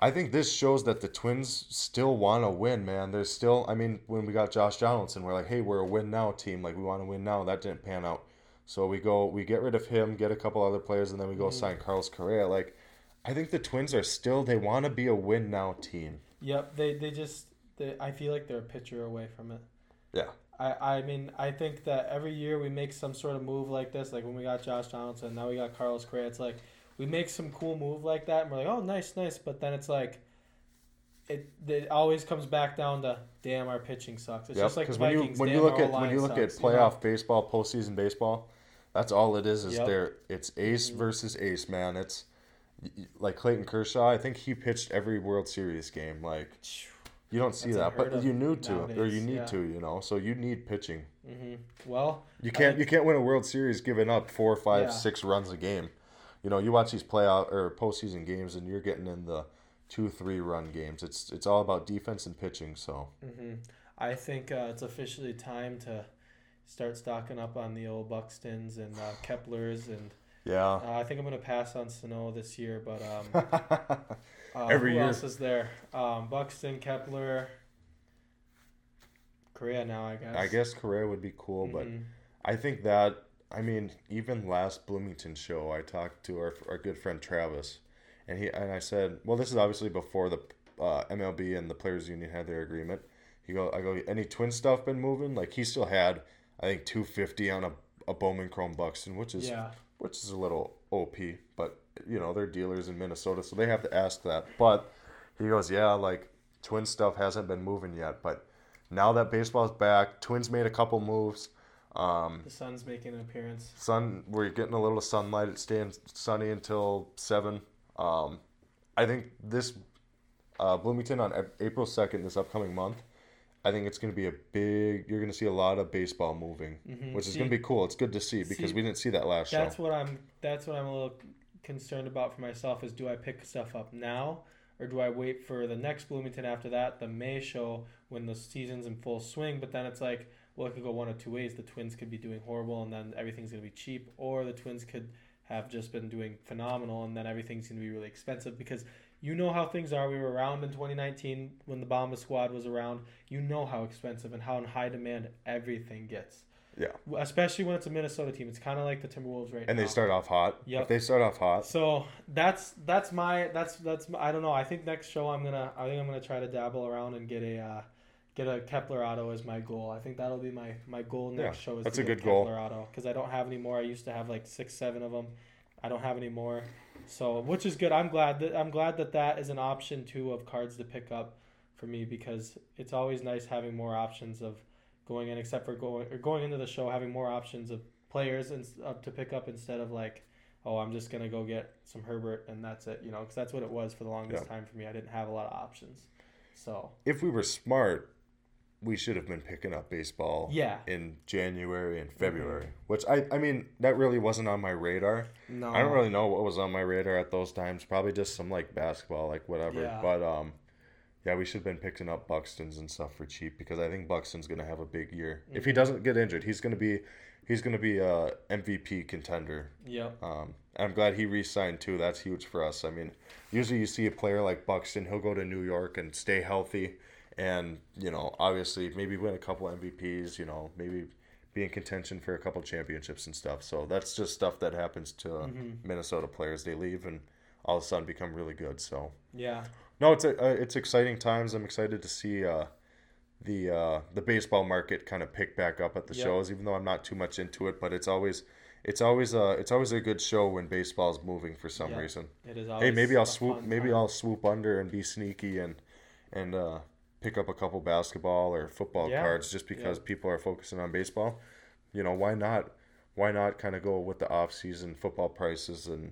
I think this shows that the Twins still want to win, man. There's still, I mean, when we got Josh Donaldson, we're like, hey, we're a win now team. Like, we want to win now. That didn't pan out. So we go, we get rid of him, get a couple other players, and then we go mm-hmm. sign Carlos Correa. Like, I think the Twins are still, they want to be a win now team. Yep. They they just, they, I feel like they're a pitcher away from it. Yeah. I, I mean, I think that every year we make some sort of move like this. Like, when we got Josh Donaldson, now we got Carlos Correa. It's like, we make some cool move like that, and we're like, oh, nice, nice. But then it's like, it it always comes back down to, damn, our pitching sucks. It's yep, just like Vikings, when you, when damn, you look our at when you look sucks, at playoff you know? baseball, postseason baseball, that's all it is. Is yep. there? It's ace mm-hmm. versus ace, man. It's like Clayton Kershaw. I think he pitched every World Series game. Like you don't see that's that, but you need to, nowadays, or you need yeah. to, you know. So you need pitching. Mm-hmm. Well, you can't I, you can't win a World Series giving up four, five, yeah. six runs a game. You know, you watch these playoff or postseason games, and you're getting in the two, three run games. It's it's all about defense and pitching. So, mm-hmm. I think uh, it's officially time to start stocking up on the old Buxtons and uh, Keplers, and yeah, uh, I think I'm gonna pass on Sano this year. But um, uh, every who year, else is there? Um, Buxton, Kepler, Correa. Now I guess. I guess Correa would be cool, mm-hmm. but I think that. I mean, even last Bloomington show, I talked to our our good friend Travis, and he and I said, well, this is obviously before the uh, M L B and the Players Union had their agreement. He go, I go, any Twin stuff been moving? Like he still had, I think, two fifty on a, a Bowman Chrome Buxton, which is yeah. which is a little O P, but you know they're dealers in Minnesota, so they have to ask that. But he goes, yeah, like Twin stuff hasn't been moving yet, but now that baseball's back, Twins made a couple moves. Um, the sun's making an appearance. Sun, we're getting a little sunlight. It stays sunny until seven. Um, I think this uh, Bloomington on April second, this upcoming month, I think it's going to be a big. You're going to see a lot of baseball moving, mm-hmm. which see, is going to be cool. It's good to see because see, we didn't see that last that's show. That's what I'm. That's what I'm a little concerned about for myself. Is do I pick stuff up now or do I wait for the next Bloomington after that, the May show when the season's in full swing? But then it's like. Well, it could go one of two ways. The Twins could be doing horrible, and then everything's going to be cheap. Or the Twins could have just been doing phenomenal, and then everything's going to be really expensive. Because you know how things are. We were around in twenty nineteen when the Bomba Squad was around. You know how expensive and how in high demand everything gets. Yeah. Especially when it's a Minnesota team. It's kind of like the Timberwolves right now. And they start off hot. Yep. If they start off hot. So that's that's my that's that's my, I don't know. I think next show I'm gonna I think I'm gonna try to dabble around and get a. Uh, Get a Kepler auto is my goal. I think that'll be my, my goal next yeah, show is that's to get a good Kepler goal. auto because I don't have any more. I used to have like six, seven of them. I don't have any more, so which is good. I'm glad that I'm glad that that is an option too of cards to pick up for me because it's always nice having more options of going in, except for going or going into the show having more options of players and up to pick up instead of like, oh, I'm just gonna go get some Herbert and that's it, you know, because that's what it was for the longest yeah. time for me. I didn't have a lot of options, so if we were smart. We should have been picking up baseball yeah. in January and February, mm-hmm. which I, I mean, that really wasn't on my radar. No. I don't really know what was on my radar at those times. Probably just some like basketball, like whatever. Yeah. But um, yeah, we should have been picking up Buxton's and stuff for cheap because I think Buxton's going to have a big year. Mm-hmm. If he doesn't get injured, he's going to be he's going to be a M V P contender. Yeah. Um, I'm glad he re-signed too. That's huge for us. I mean, usually you see a player like Buxton, he'll go to New York and stay healthy. And, you know, obviously maybe win a couple M V Ps, you know, maybe be in contention for a couple championships and stuff. So that's just stuff that happens to mm-hmm. Minnesota players. They leave and all of a sudden become really good. So, yeah. No, it's a, uh, it's exciting times. I'm excited to see uh, the uh, the baseball market kind of pick back up at the yep. shows, even though I'm not too much into it. But it's always it's always a, it's always a good show when baseball's moving for some yep. reason. It is always hey, maybe I'll swoop maybe time. I'll swoop under and be sneaky and and uh pick up a couple basketball or football yeah. cards just because yeah. people are focusing on baseball. You know, why not? Why not kind of go with the off-season football prices and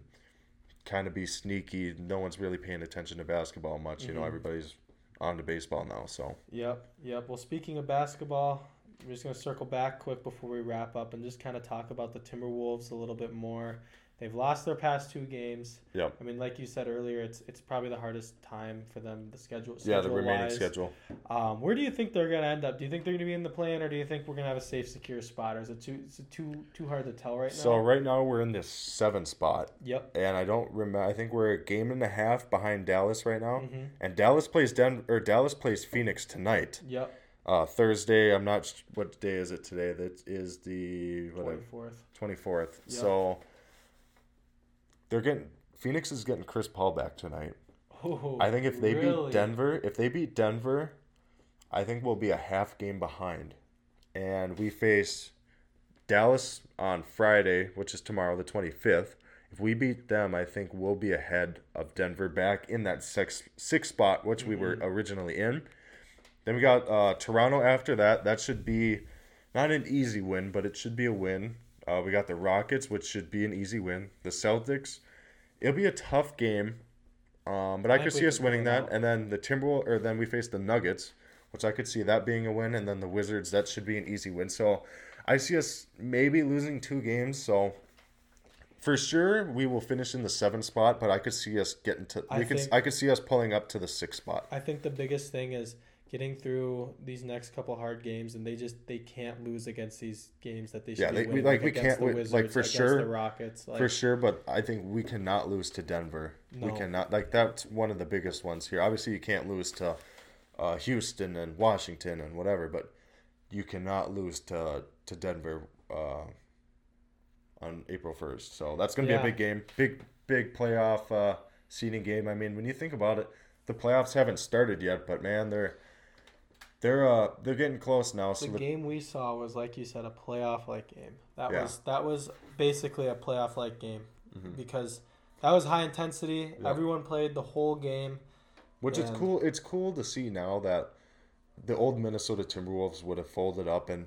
kind of be sneaky. No one's really paying attention to basketball much. Mm-hmm. You know, everybody's on to baseball now. So. Yep, yep. Well, speaking of basketball, we're just going to circle back quick before we wrap up and just kind of talk about the Timberwolves a little bit more. They've lost their past two games. Yep. I mean, like you said earlier, it's it's probably the hardest time for them, the schedule. Yeah, the remaining wise. schedule. Um, where do you think they're going to end up? Do you think they're going to be in the play-in, or do you think we're going to have a safe, secure spot? Or is it too is it too too hard to tell right now? So right now we're in this seventh spot. Yep. And I don't remember. I think we're a game and a half behind Dallas right now. Mm-hmm. And Dallas plays Den- or Dallas plays Phoenix tonight. Yep. Uh, Thursday. I'm not. Sh- what day is it today? That is the twenty-fourth. Twenty-fourth. Yep. So. They're getting Phoenix is getting Chris Paul back tonight. Oh, I think if they really? beat Denver, if they beat Denver, I think we'll be a half game behind. And we face Dallas on Friday, which is tomorrow, the twenty-fifth. If we beat them, I think we'll be ahead of Denver back in that sixth six spot, which mm-hmm. we were originally in. Then we got uh, Toronto after that. That should be not an easy win, but it should be a win. Uh, we got the Rockets, which should be an easy win. The Celtics, it'll be a tough game, um, but I, I could see us winning that. Out. And then the Timberwolves, or then we face the Nuggets, which I could see that being a win. And then the Wizards, that should be an easy win. So I see us maybe losing two games. So for sure, we will finish in the seventh spot, but I could see us getting to. I we think, could I could see us pulling up to the sixth spot. I think the biggest thing is getting through these next couple hard games, and they just they can't lose against these games that they should yeah, be winning like, like against we can't, the Wizards, like for against sure, the Rockets. Like, for sure, but I think we cannot lose to Denver. No. We cannot. Like, that's one of the biggest ones here. Obviously, you can't lose to uh, Houston and Washington and whatever, but you cannot lose to, to Denver uh, on April first. So that's going to yeah. be a big game, big, big playoff uh, seeding game. I mean, when you think about it, the playoffs haven't started yet, but, man, they're – They're uh they're getting close now. So the, the game we saw was, like you said, a playoff like game. That yeah. was that was basically a playoff like game mm-hmm. because that was high intensity. Yeah. Everyone played the whole game. Which and... is cool. It's cool to see now that the old Minnesota Timberwolves would have folded up and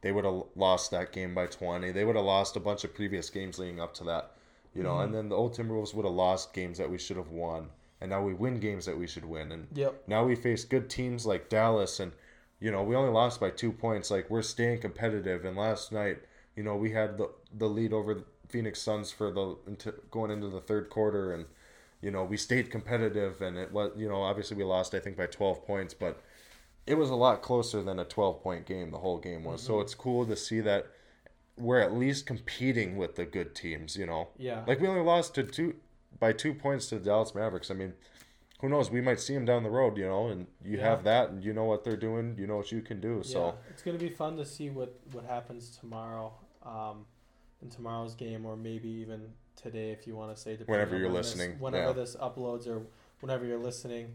they would have lost that game by twenty. They would have lost a bunch of previous games leading up to that, you know. Mm-hmm. And then the old Timberwolves would have lost games that we should have won. And now we win games that we should win. And yep. now we face good teams like Dallas. And, you know, we only lost by two points. Like, we're staying competitive. And last night, you know, we had the the lead over the Phoenix Suns for the into, going into the third quarter. And, you know, we stayed competitive. And it was, you know, obviously we lost, I think, by twelve points. But it was a lot closer than a twelve-point game, the whole game was. Mm-hmm. So it's cool to see that we're at least competing with the good teams, you know. Yeah. Like, we only lost to two... by two points to the Dallas Mavericks. I mean, who knows? We might see them down the road, you know, and you yeah. have that, and you know what they're doing. You know what you can do. So yeah. It's going to be fun to see what, what happens tomorrow um, in tomorrow's game, or maybe even today if you want to say. Whenever you're listening. This, whenever yeah. this uploads or whenever you're listening.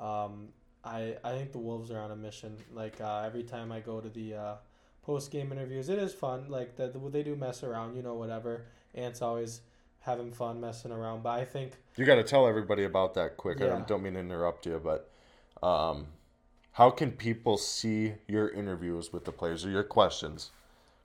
Um, I I think the Wolves are on a mission. Like, uh, every time I go to the uh, post-game interviews, it is fun. Like, the, they do mess around, you know, whatever. Ant's always... having fun, messing around. But I think... you got to tell everybody about that quick. Yeah. I don't, don't mean to interrupt you, but um, how can people see your interviews with the players or your questions?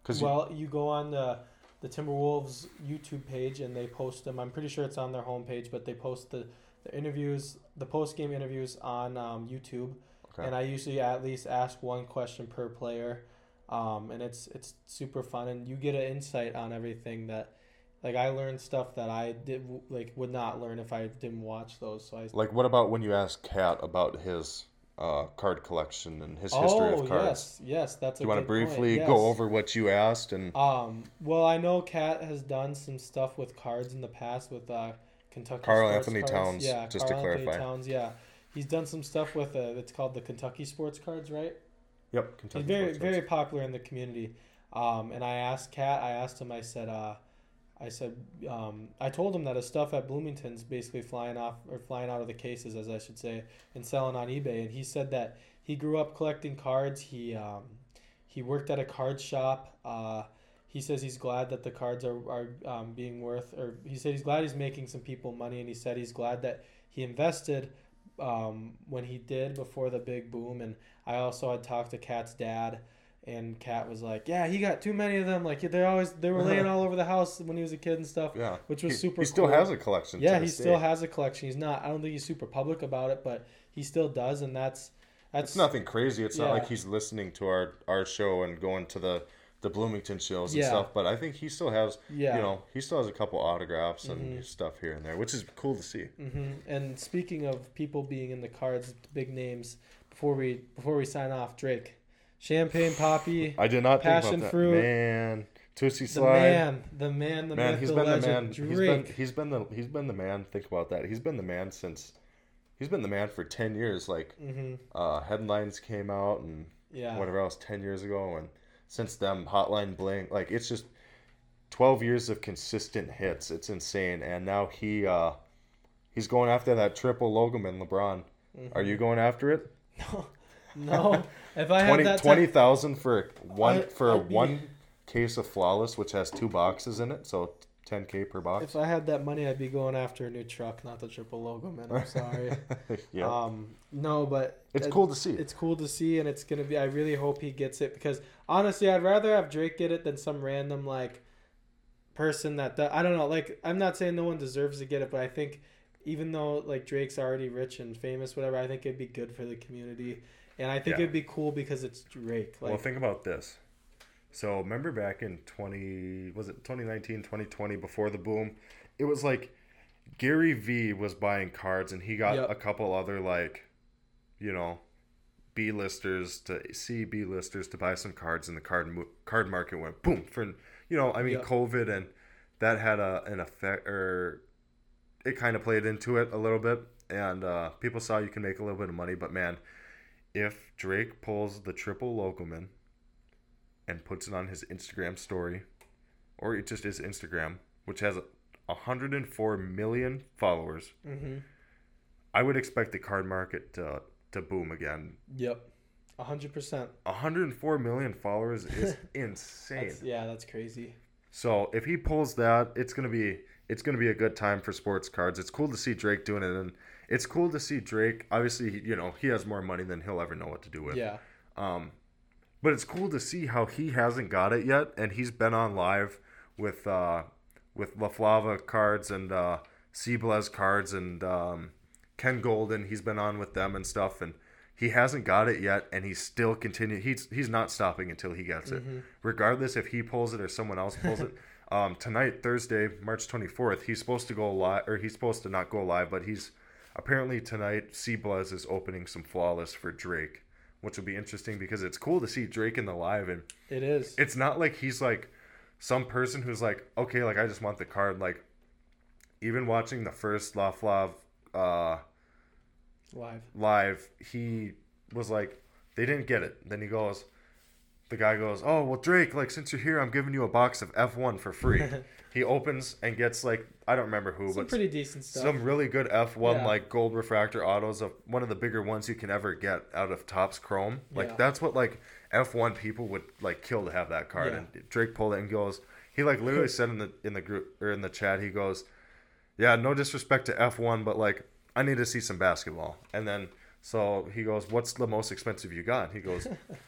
'Cause well, you, you go on the, the Timberwolves YouTube page and they post them. I'm pretty sure it's on their homepage, but they post the, the interviews, the post-game interviews on um, YouTube. Okay. And I usually at least ask one question per player. Um, and it's it's super fun. And you get an insight on everything that... like, I learned stuff that I did like would not learn if I didn't watch those. So I like. What about when you asked Kat about his uh, card collection and his oh, history of cards? Oh yes, yes, that's. Do a you want to briefly yes. go over what you asked and? Um. Well, I know Kat has done some stuff with cards in the past with uh, Kentucky. Carl Sports Anthony Cards. Towns. Yeah, just Carl to clarify. Anthony Towns. Yeah, he's done some stuff with uh, it's called the Kentucky Sports Cards, right? Yep, Kentucky. He's very Sports very cards. popular in the community. Um, and I asked Kat. I asked him. I said, uh. I said, um, I told him that his stuff at Bloomington's basically flying off or flying out of the cases, as I should say, and selling on eBay. And he said that he grew up collecting cards. He um, he worked at a card shop. Uh, he says he's glad that the cards are are um, being worth, or he said he's glad he's making some people money. And he said he's glad that he invested um, when he did before the big boom. And I also had talked to Kat's dad. And Kat was like, yeah, he got too many of them. Like they always they were laying all over the house when he was a kid and stuff. Yeah, which was he, super. He still cool. has a collection. Yeah, he still day. has a collection. He's not. I don't think he's super public about it, but he still does, and that's that's it's nothing crazy. It's yeah. not like he's listening to our, our show and going to the, the Bloomington shows and yeah. stuff. But I think he still has. Yeah. You know, he still has a couple autographs and mm-hmm. stuff here and there, which is cool to see. Mm-hmm. And speaking of people being in the cards, big names. Before we before we sign off, Drake. Champagne Poppy. I did not passion think about that. Fruit. Man. Tootsie Slide. The man. The man. The man. Myth, he's the been legend. The man. Drake. He's been, he's been the he's been the man. Think about that. He's been the man since he's been the man for ten years. Like mm-hmm. uh, Headlines came out and yeah. whatever else ten years ago, and since then Hotline Bling. Like it's just twelve years of consistent hits. It's insane. And now he uh, he's going after that triple Logan and LeBron. Mm-hmm. Are you going after it? No. No, if I twenty, had that twenty thousand for one I, for I'd one be, case of Flawless, which has two boxes in it, so ten k per box. If I had that money, I'd be going after a new truck, not the triple logo, man. I'm sorry. yeah. Um. No, but it's it, cool to see. It's cool to see, and it's gonna be. I really hope he gets it because honestly, I'd rather have Drake get it than some random like person that does, I don't know. Like I'm not saying no one deserves to get it, but I think even though like Drake's already rich and famous, whatever, I think it'd be good for the community. And I think yeah. it'd be cool because it's Drake. Like, well, think about this. So remember back in twenty was it twenty nineteen, twenty twenty, before the boom, it was like Gary Vee was buying cards, and he got yep. a couple other like, you know, B-listers to C B-listers to buy some cards, and the card mo- card market went boom for you know I mean yep. COVID, and that had a an effect, or it kind of played into it a little bit, and uh, people saw you can make a little bit of money, but man. If Drake pulls the triple Locoman and puts it on his Instagram story, or it just is Instagram, which has one hundred four million followers, mm-hmm. I would expect the card market to, to boom again. Yep, one hundred percent. one hundred four million followers is insane. That's, yeah, that's crazy. So if he pulls that, it's gonna be it's gonna be a good time for sports cards. It's cool to see Drake doing it, and. It's cool to see Drake. Obviously, you know, he has more money than he'll ever know what to do with. Yeah. Um, but it's cool to see how he hasn't got it yet, and he's been on live with uh, with La Flava cards and uh, Cibles cards and um, Ken Golden. He's been on with them and stuff, and he hasn't got it yet, and he's still continuing. He's he's not stopping until he gets mm-hmm. it, regardless if he pulls it or someone else pulls it. Um, tonight, Thursday, March twenty-fourth, he's supposed to go live, or he's supposed to not go live, but he's. Apparently tonight, Cibles is opening some Flawless for Drake, which will be interesting because it's cool to see Drake in the live. And it is. It's not like he's like some person who's like, okay, like I just want the card. Like even watching the first La Flav uh, live, live, he was like, they didn't get it. Then he goes, the guy goes, oh, well, Drake, like since you're here, I'm giving you a box of F one for free. He opens and gets like, I don't remember who, some but pretty decent stuff. Some really good F one yeah. like gold refractor autos of one of the bigger ones you can ever get out of Topps Chrome. Like yeah. that's what like F one people would like kill to have that card. Yeah. And Drake pulled it and goes, he like literally said in the in the group or in the chat, he goes, yeah, no disrespect to F one, but like I need to see some basketball. And then so he goes, what's the most expensive you got? He goes,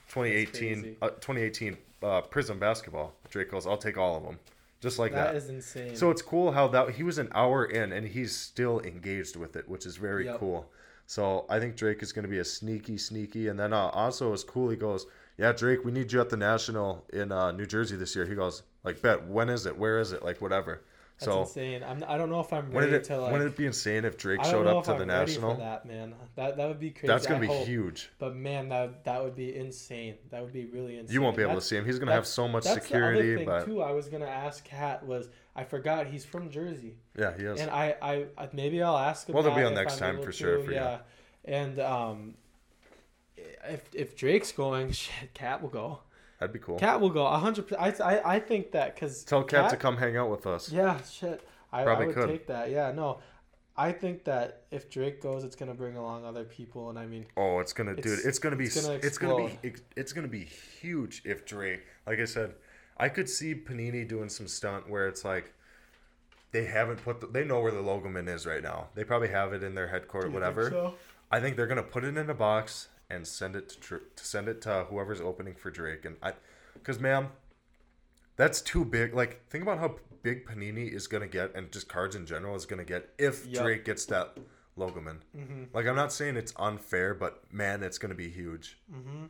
twenty eighteen, uh, twenty eighteen uh, Prism basketball. Drake goes, I'll take all of them. Just like that. That is insane. So it's cool how that he was an hour in and he's still engaged with it, which is very yep. cool. So I think Drake is going to be a sneaky, sneaky. And then uh, also it's cool. He goes, yeah, Drake, we need you at the National in uh, New Jersey this year. He goes, like, bet, when is it? Where is it? Like, whatever. That's so, insane. I'm, I don't know if I'm ready it, to, like... Wouldn't it be insane if Drake showed up to I'm the National? I don't know if I'm ready for that, man. That, that would be crazy. That's going to be hope. huge. But, man, that that would be insane. That would be really insane. You won't be able that's, to see him. He's going to have so much that's security. That's the other thing, but... too, I was going to ask Kat was... I forgot he's from Jersey. Yeah, he is. And I... I, I maybe I'll ask him. Well, they'll be on next I'm time for sure to, for yeah. you. And um, if, if Drake's going, shit, Kat will go. That'd be cool. Kat will go one hundred percent. I, I, I think that because... Tell Kat, Kat to come hang out with us. Yeah, shit. I, Probably I would could. take that. Yeah, no. I think that if Drake goes, it's going to bring along other people. And I mean... Oh, it's going to do it. It's going to be... It's going to be It's going to be huge if Drake... Like I said, I could see Panini doing some stunt where it's like they haven't put... The, they know where the Logoman is right now. They probably have it in their headquarters, whatever. Think so? I think they're going to put it in a box... and send it to, to send it to whoever's opening for Drake. And I, because ma'am, that's too big. Like, think about how big Panini is gonna get, and just cards in general is gonna get if yep. Drake gets that Logoman. Mm-hmm. Like, I'm not saying it's unfair, but man, it's gonna be huge. Mm-hmm.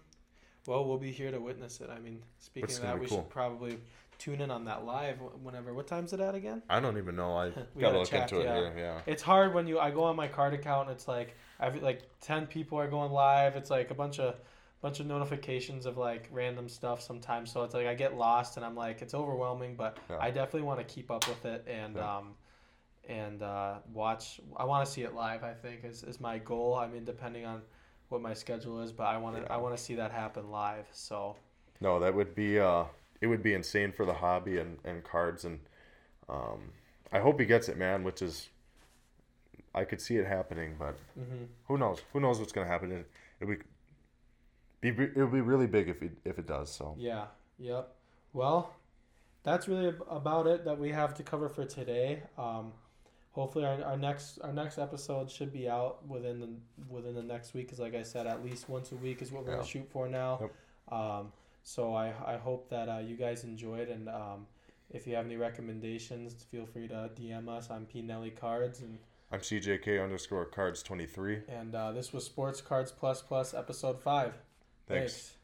Well, we'll be here to witness it. I mean, speaking it's of that, we cool. should probably tune in on that live whenever. What time's it at again? I don't even know. I gotta look check, into yeah. it here. Yeah, it's hard when you. I go on my card account, and it's like I've like ten people are going live. It's like a bunch of bunch of notifications of like random stuff sometimes. So it's like I get lost, and I'm like it's overwhelming. But yeah. I definitely want to keep up with it, and yeah. um, and uh, watch. I want to see it live. I think is is my goal. I mean, depending on what my schedule is, but I want to yeah. I want to see that happen live. So no, that would be uh it would be insane for the hobby and, and cards, and um I hope he gets it, man, which is I could see it happening, but mm-hmm. who knows who knows what's going to happen. It would be it would be really big if it if it does. So yeah yep well, that's really about it that we have to cover for today. um Hopefully our, our next our next episode should be out within the within the next week, because like I said, at least once a week is what we're yeah. gonna shoot for now. Yep. Um, so I I hope that uh, you guys enjoyed, and um, if you have any recommendations, feel free to D M us. I'm P Nelly Cards, and I'm C J K underscore Cards twenty three. And uh, this was Sports Cards Plus Plus episode five. Thanks. Thanks.